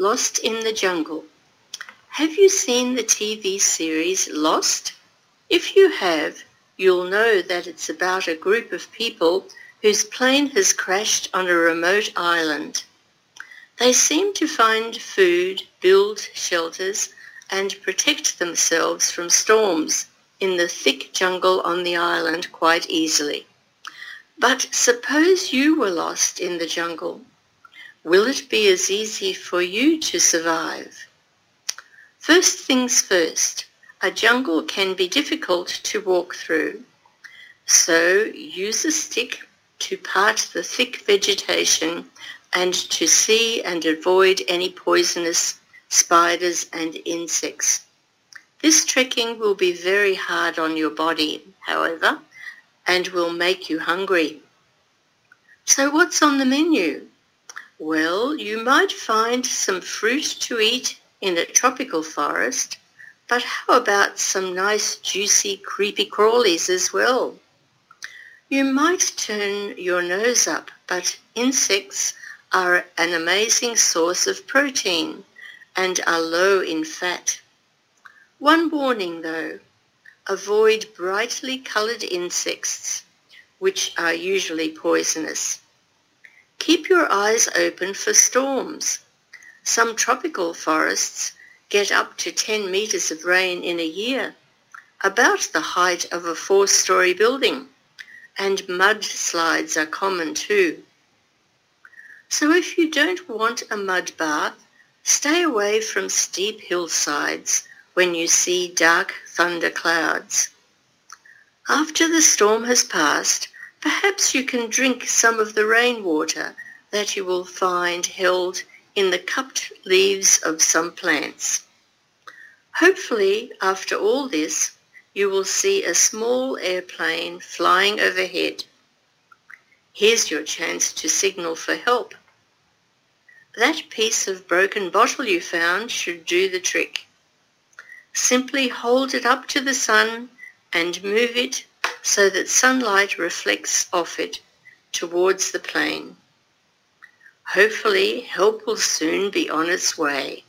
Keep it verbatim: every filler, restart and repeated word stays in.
Lost in the Jungle. Have you seen the T V series Lost? If you have, you'll know that it's about a group of people whose plane has crashed on a remote island. They seem to find food, build shelters, and protect themselves from storms in the thick jungle on the island quite easily. But suppose you were lost in the jungle. Will it be as easy for you to survive? First things first, a jungle can be difficult to walk through. So use a stick to part the thick vegetation and to see and avoid any poisonous spiders and insects. This trekking will be very hard on your body, however, and will make you hungry. So what's on the menu? Well, you might find some fruit to eat in a tropical forest, but how about some nice juicy creepy crawlies as well? You might turn your nose up, but insects are an amazing source of protein and are low in fat. One warning though, avoid brightly coloured insects, which are usually poisonous. Keep your eyes open for storms. Some tropical forests get up to ten metres of rain in a year, about the height of a four-storey building, and mudslides are common too. So if you don't want a mud bath, stay away from steep hillsides when you see dark thunder clouds. After the storm has passed, perhaps you can drink some of the rainwater that you will find held in the cupped leaves of some plants. Hopefully, after all this, you will see a small airplane flying overhead. Here's your chance to signal for help. That piece of broken bottle you found should do the trick. Simply hold it up to the sun and move it so that sunlight reflects off it towards the plane. Hopefully, help will soon be on its way.